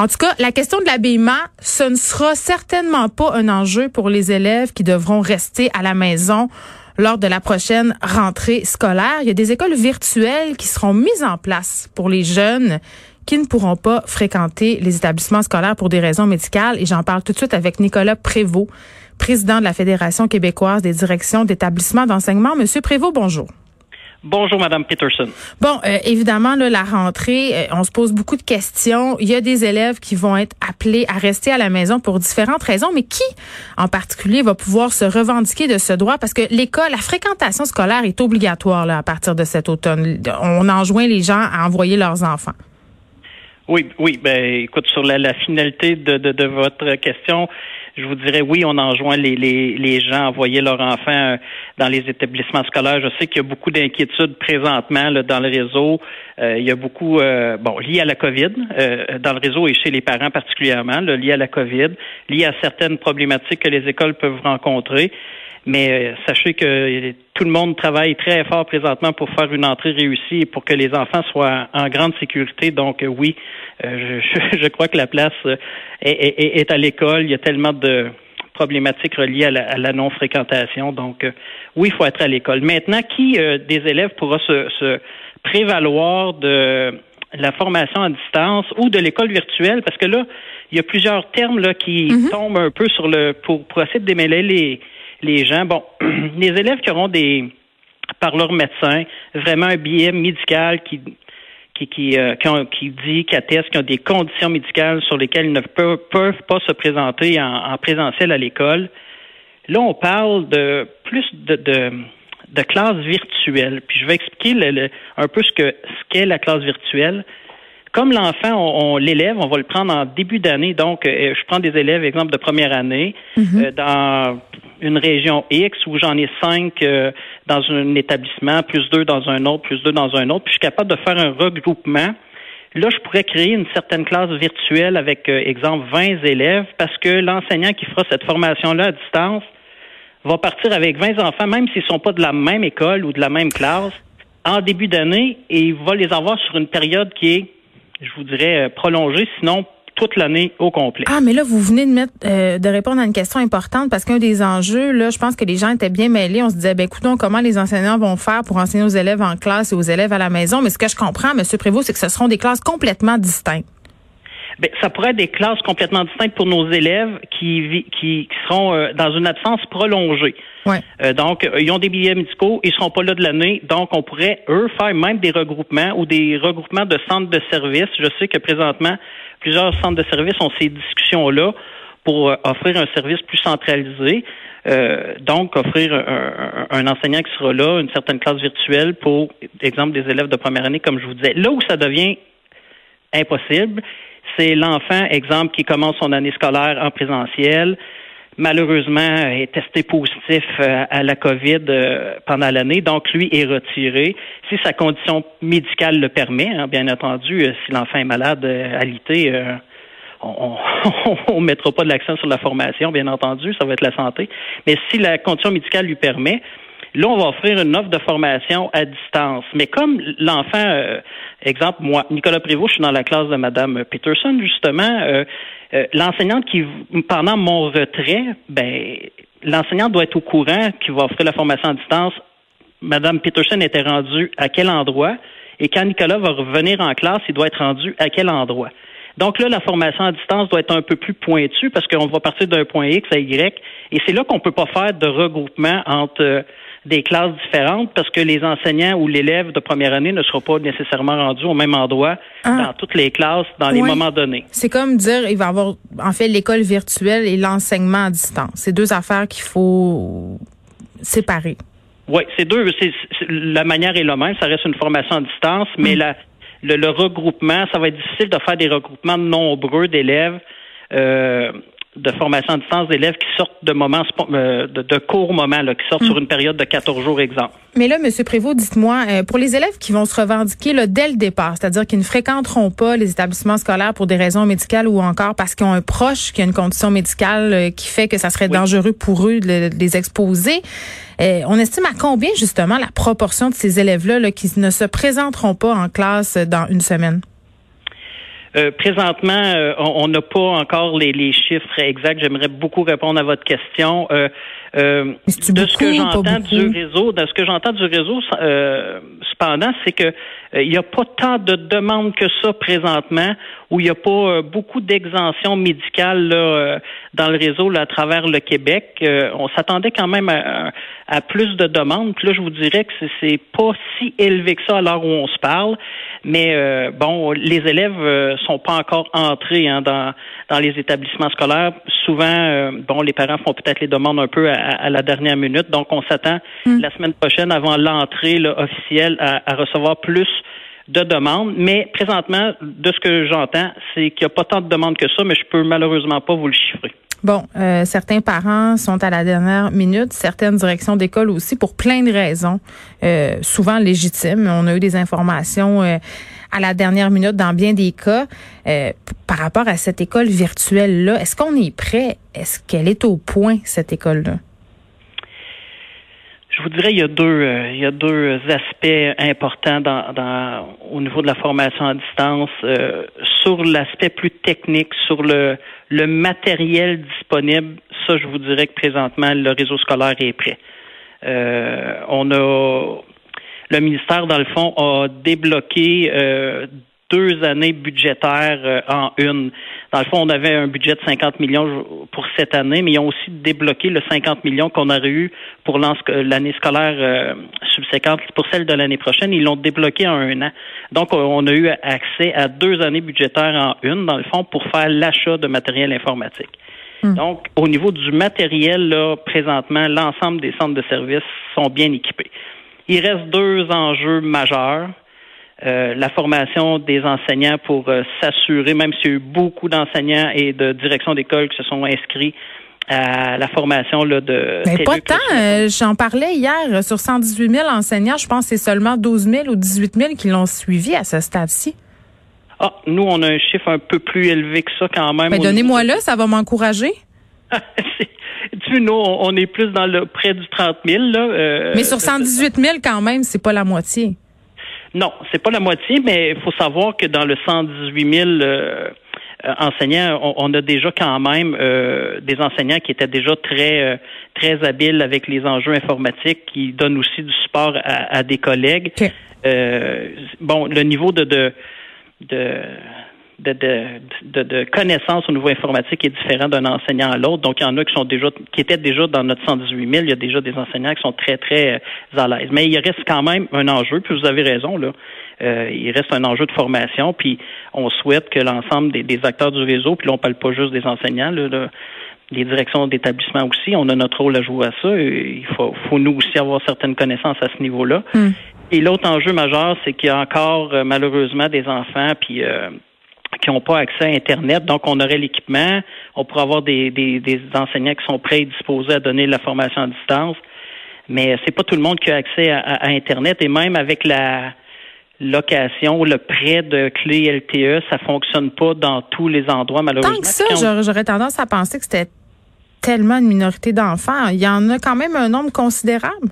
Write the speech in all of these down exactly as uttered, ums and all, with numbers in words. En tout cas, la question de l'habillement, ce ne sera certainement pas un enjeu pour les élèves qui devront rester à la maison lors de la prochaine rentrée scolaire. Il y a des écoles virtuelles qui seront mises en place pour les jeunes qui ne pourront pas fréquenter les établissements scolaires pour des raisons médicales. Et j'en parle tout de suite avec Nicolas Prévost, président de la Fédération québécoise des directions d'établissements d'enseignement. Monsieur Prévost, bonjour. Bonjour, Madame Peterson. Bon, euh, évidemment, là, la rentrée, euh, on se pose beaucoup de questions. Il y a des élèves qui vont être appelés à rester à la maison pour différentes raisons, mais qui, en particulier, va pouvoir se revendiquer de ce droit? Parce que l'école, la fréquentation scolaire est obligatoire là, à partir de cet automne. On enjoint les gens à envoyer leurs enfants. Oui, oui, ben, écoute, sur la, la finalité de, de, de votre question, je vous dirais oui, on enjoint les, les, les gens à envoyer leurs enfants dans les établissements scolaires. Je sais qu'il y a beaucoup d'inquiétudes présentement là, dans le réseau. Euh, il y a beaucoup, euh, bon, lié à la COVID, euh, dans le réseau et chez les parents particulièrement, là, lié à la COVID, lié à certaines problématiques que les écoles peuvent rencontrer. Mais euh, sachez que tout le monde travaille très fort présentement pour faire une entrée réussie et pour que les enfants soient en grande sécurité. Donc oui, euh, je, je crois que la place est, est, est à l'école. Il y a tellement de problématiques reliées à la, à la non-fréquentation. Donc euh, oui, il faut être à l'école. Maintenant, qui euh, des élèves pourra se, se prévaloir de la formation à distance ou de l'école virtuelle? Parce que là, il y a plusieurs termes là qui mm-hmm. tombent un peu sur le pour, pour essayer de démêler les... Les gens, bon, les élèves qui auront des, par leur médecin, vraiment un billet médical qui qui qui, euh, qui, ont, qui dit, qui atteste, qui ont des conditions médicales sur lesquelles ils ne peuvent, peuvent pas se présenter en, en présentiel à l'école. Là, on parle de plus de, de, de classe virtuelle. Puis je vais expliquer le, le, un peu ce que ce qu'est la classe virtuelle. Comme l'enfant, on, on l'élève, on va le prendre en début d'année. Donc, euh, je prends des élèves, exemple, de première année, mm-hmm. euh, dans une région X où j'en ai cinq euh, dans un établissement, plus deux dans un autre, plus deux dans un autre. Puis, je suis capable de faire un regroupement. Là, je pourrais créer une certaine classe virtuelle avec, euh, exemple, vingt élèves parce que l'enseignant qui fera cette formation-là à distance va partir avec vingt enfants, même s'ils ne sont pas de la même école ou de la même classe, en début d'année, et il va les avoir sur une période qui est je vous dirais, euh, prolonger, sinon toute l'année au complet. Ah, mais là, vous venez de mettre, euh, de répondre à une question importante parce qu'un des enjeux, là, je pense que les gens étaient bien mêlés. On se disait, ben, écoutons, comment les enseignants vont faire pour enseigner aux élèves en classe et aux élèves à la maison? Mais ce que je comprends, M. Prévost, c'est que ce seront des classes complètement distinctes. Ben, ça pourrait être des classes complètement distinctes pour nos élèves qui qui, qui seront euh, dans une absence prolongée. Ouais. Euh, donc, euh, ils ont des billets médicaux, ils seront pas là de l'année, donc on pourrait, eux, faire même des regroupements ou des regroupements de centres de services. Je sais que présentement, plusieurs centres de services ont ces discussions-là pour euh, offrir un service plus centralisé. Euh, donc, offrir un, un, un enseignant qui sera là, une certaine classe virtuelle pour, exemple, des élèves de première année, comme je vous disais. Là où ça devient impossible, c'est l'enfant, exemple, qui commence son année scolaire en présentiel, malheureusement est testé positif à la COVID pendant l'année, donc lui est retiré. Si sa condition médicale le permet, hein, bien entendu, si l'enfant est malade, alité, euh, on ne mettra pas de l'accent sur la formation, bien entendu, ça va être la santé. Mais si la condition médicale lui permet, là, on va offrir une offre de formation à distance. Mais comme l'enfant, euh, exemple, moi, Nicolas Prévost, je suis dans la classe de Madame Peterson, justement, euh, euh, l'enseignante qui, pendant mon retrait, ben, l'enseignante doit être au courant qui va offrir la formation à distance. Madame Peterson était rendue à quel endroit? Et quand Nicolas va revenir en classe, il doit être rendu à quel endroit? Donc là, la formation à distance doit être un peu plus pointue parce qu'on va partir d'un point X à Y. Et c'est là qu'on peut pas faire de regroupement entre euh, des classes différentes parce que les enseignants ou l'élève de première année ne seront pas nécessairement rendus au même endroit ah. dans toutes les classes, dans oui. les moments donnés. C'est comme dire, il va y avoir, en fait, l'école virtuelle et l'enseignement à distance. C'est deux affaires qu'il faut séparer. Oui, c'est deux. C'est, c'est, la manière est la même. Ça reste une formation à distance, mmh. mais la, le, le regroupement, ça va être difficile de faire des regroupements nombreux d'élèves euh, de formation à distance d'élèves qui sortent de moments de, de courts moments, là, qui sortent mmh. sur une période de quatorze jours, exemple. Mais là, M. Prévost, dites-moi, pour les élèves qui vont se revendiquer là, dès le départ, c'est-à-dire qu'ils ne fréquenteront pas les établissements scolaires pour des raisons médicales ou encore parce qu'ils ont un proche qui a une condition médicale qui fait que ça serait oui. dangereux pour eux de les exposer, eh, on estime à combien, justement, la proportion de ces élèves-là là, qui ne se présenteront pas en classe dans une semaine? Euh, présentement, euh, on n'a pas encore les, les chiffres exacts. J'aimerais beaucoup répondre à votre question. Euh, euh, de ce que j'entends du réseau, de ce que j'entends du réseau, euh, cependant, c'est que il euh, n'y a pas tant de demandes que ça présentement, où il n'y a pas euh, beaucoup d'exemptions médicales là, euh, dans le réseau là, à travers le Québec. Euh, on s'attendait quand même à, à plus de demandes. Puis là, je vous dirais que c'est, c'est pas si élevé que ça à l'heure où on se parle. Mais euh, bon, les élèves euh, sont pas encore entrés hein, dans dans les établissements scolaires. Souvent, euh, bon, les parents font peut-être les demandes un peu à, à la dernière minute. Donc, on s'attend mm. la semaine prochaine, avant l'entrée là, officielle, à, à recevoir plus de demandes. Mais présentement, de ce que j'entends, c'est qu'il n'y a pas tant de demandes que ça, mais je peux malheureusement pas vous le chiffrer. Bon, euh, certains parents sont à la dernière minute, certaines directions d'école aussi, pour plein de raisons, euh, souvent légitimes. On a eu des informations euh, à la dernière minute dans bien des cas. Euh, par rapport à cette école virtuelle-là, est-ce qu'on est prêt? Est-ce qu'elle est au point, cette école-là? Je vous dirais il y a deux euh, il y a deux aspects importants dans, dans au niveau de la formation à distance, euh, sur l'aspect plus technique, sur le le matériel disponible. Ça, je vous dirais que présentement le réseau scolaire est prêt. Euh, on a le ministère dans le fond a débloqué euh, deux années budgétaires euh, en une. Dans le fond, on avait un budget de cinquante millions pour cette année, mais ils ont aussi débloqué le cinquante millions qu'on aurait eu pour l'année scolaire euh, subséquente. Pour celle de l'année prochaine, ils l'ont débloqué en un an. Donc, on a eu accès à deux années budgétaires en une, dans le fond, pour faire l'achat de matériel informatique. Mmh. Donc, au niveau du matériel, là, présentement, l'ensemble des centres de services sont bien équipés. Il reste deux enjeux majeurs. Euh, la formation des enseignants pour euh, s'assurer, même s'il y a eu beaucoup d'enseignants et de directions d'école qui se sont inscrits à la formation là, de... Mais pas tant. Euh, j'en parlais hier. Sur cent dix-huit mille enseignants, je pense que c'est seulement douze mille ou dix-huit mille qui l'ont suivi à ce stade-ci. Ah, nous, on a un chiffre un peu plus élevé que ça quand même. Mais donnez-moi le, ça va m'encourager. Tu nous, on est plus dans le près du trente mille. Là, euh, mais sur cent dix-huit mille quand même, c'est pas la moitié. Non, c'est pas la moitié, mais il faut savoir que dans le cent dix-huit mille euh, enseignants, on, on a déjà quand même euh, des enseignants qui étaient déjà très euh, très habiles avec les enjeux informatiques, qui donnent aussi du support à, à des collègues. Okay. Euh, bon, le niveau de de de de, de, de, de connaissances au niveau informatique est différent d'un enseignant à l'autre. Donc, il y en a qui sont déjà, qui étaient déjà dans notre cent dix-huit mille. Il y a déjà des enseignants qui sont très, très à l'aise. Mais il reste quand même un enjeu, puis vous avez raison, là. Euh, il reste un enjeu de formation, puis on souhaite que l'ensemble des, des acteurs du réseau, puis là, on parle pas juste des enseignants, là, là, les directions d'établissement aussi, on a notre rôle à jouer à ça. Il faut, faut nous aussi avoir certaines connaissances à ce niveau-là. Mm. Et l'autre enjeu majeur, c'est qu'il y a encore, malheureusement, des enfants, puis... Euh, qui n'ont pas accès à Internet. Donc, on aurait l'équipement. On pourrait avoir des, des, des enseignants qui sont prêts et disposés à donner de la formation à distance. Mais c'est pas tout le monde qui a accès à, à, à Internet. Et même avec la location, le prêt de clés L T E, ça fonctionne pas dans tous les endroits, malheureusement. Tant que ça, on... j'aurais tendance à penser que c'était tellement une minorité d'enfants. Il y en a quand même un nombre considérable.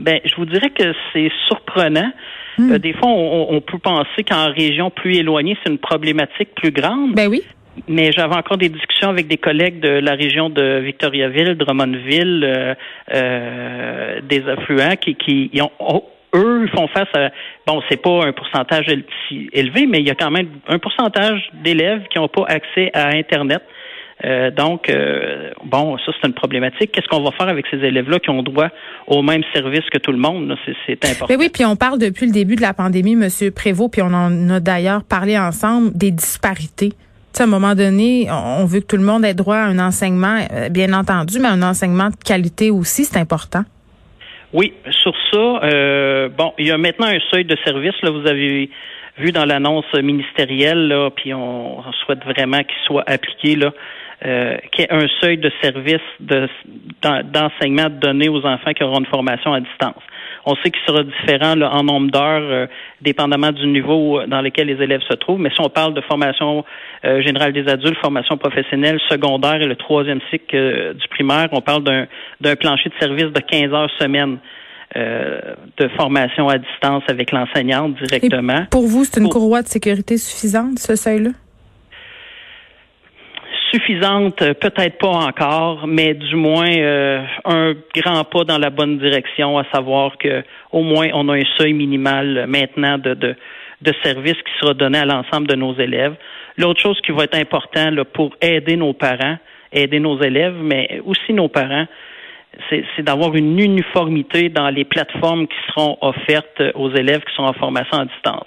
Ben, je vous dirais que c'est surprenant. Mmh. Euh, des fois, on, on peut penser qu'en région plus éloignée, c'est une problématique plus grande. Ben oui. Mais j'avais encore des discussions avec des collègues de la région de Victoriaville, Drummondville, euh, euh, des affluents qui, qui ils ont, oh, eux, font face à... Bon, c'est pas un pourcentage élevé, mais il y a quand même un pourcentage d'élèves qui n'ont pas accès à Internet. Euh, donc, euh, bon, ça, c'est une problématique. Qu'est-ce qu'on va faire avec ces élèves-là qui ont droit au même service que tout le monde? C'est, c'est important. Mais oui, puis on parle depuis le début de la pandémie, M. Prévost, puis on en a d'ailleurs parlé ensemble, des disparités. Tu sais, à un moment donné, on veut que tout le monde ait droit à un enseignement, bien entendu, mais un enseignement de qualité aussi, c'est important. Oui, sur ça, euh, bon, il y a maintenant un seuil de service, là, vous avez... vu dans l'annonce ministérielle, là, puis on souhaite vraiment qu'il soit appliqué, là, euh, qu'il y ait un seuil de service de, d'enseignement donné aux enfants qui auront une formation à distance. On sait qu'il sera différent là, en nombre d'heures, euh, dépendamment du niveau dans lequel les élèves se trouvent. Mais si on parle de formation euh, générale des adultes, formation professionnelle, secondaire et le troisième cycle euh, du primaire, on parle d'un, d'un plancher de service de quinze heures semaine. Euh, de formation à distance avec l'enseignante directement. Et pour vous, c'est une courroie de sécurité suffisante, ce seuil-là? suffisante, peut-être pas encore, mais du moins euh, un grand pas dans la bonne direction, à savoir que au moins on a un seuil minimal maintenant de, de, de service qui sera donné à l'ensemble de nos élèves. L'autre chose qui va être importante là, pour aider nos parents, aider nos élèves, mais aussi nos parents, c'est, c'est d'avoir une uniformité dans les plateformes qui seront offertes aux élèves qui sont en formation à distance.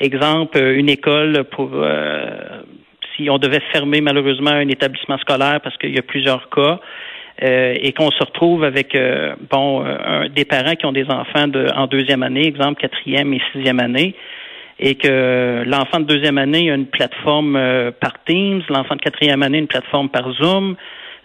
Exemple, une école pour... Euh, si on devait fermer malheureusement un établissement scolaire parce qu'il y a plusieurs cas euh, et qu'on se retrouve avec euh, bon un, des parents qui ont des enfants de, en deuxième année, exemple quatrième et sixième année, et que l'enfant de deuxième année a une plateforme euh, par Teams, l'enfant de quatrième année une plateforme par Zoom,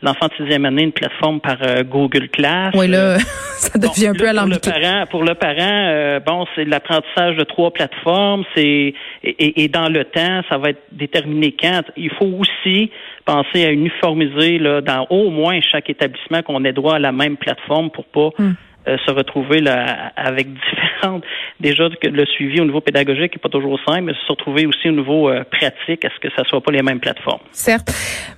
l'enfant de sixième année une plateforme par euh, Google Classroom. Oui, là, ça devient bon, un peu alambiqué. Pour le parent, pour le parent euh, bon, c'est l'apprentissage de trois plateformes, c'est et, et, et dans le temps, ça va être déterminé quand. Il faut aussi penser à uniformiser là, dans au moins chaque établissement qu'on ait droit à la même plateforme pour pas hum. euh, se retrouver là, avec différentes... Déjà, le suivi au niveau pédagogique n'est pas toujours simple, mais se retrouver aussi au niveau euh, pratique à ce que ça ne soit pas les mêmes plateformes. Certes.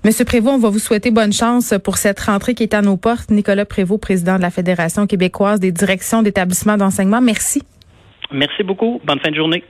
Monsieur Prévost, on va vous souhaiter bonne chance pour cette rentrée qui est à nos portes. Nicolas Prévost, président de la Fédération québécoise des directions d'établissements d'enseignement. Merci. Merci beaucoup. Bonne fin de journée.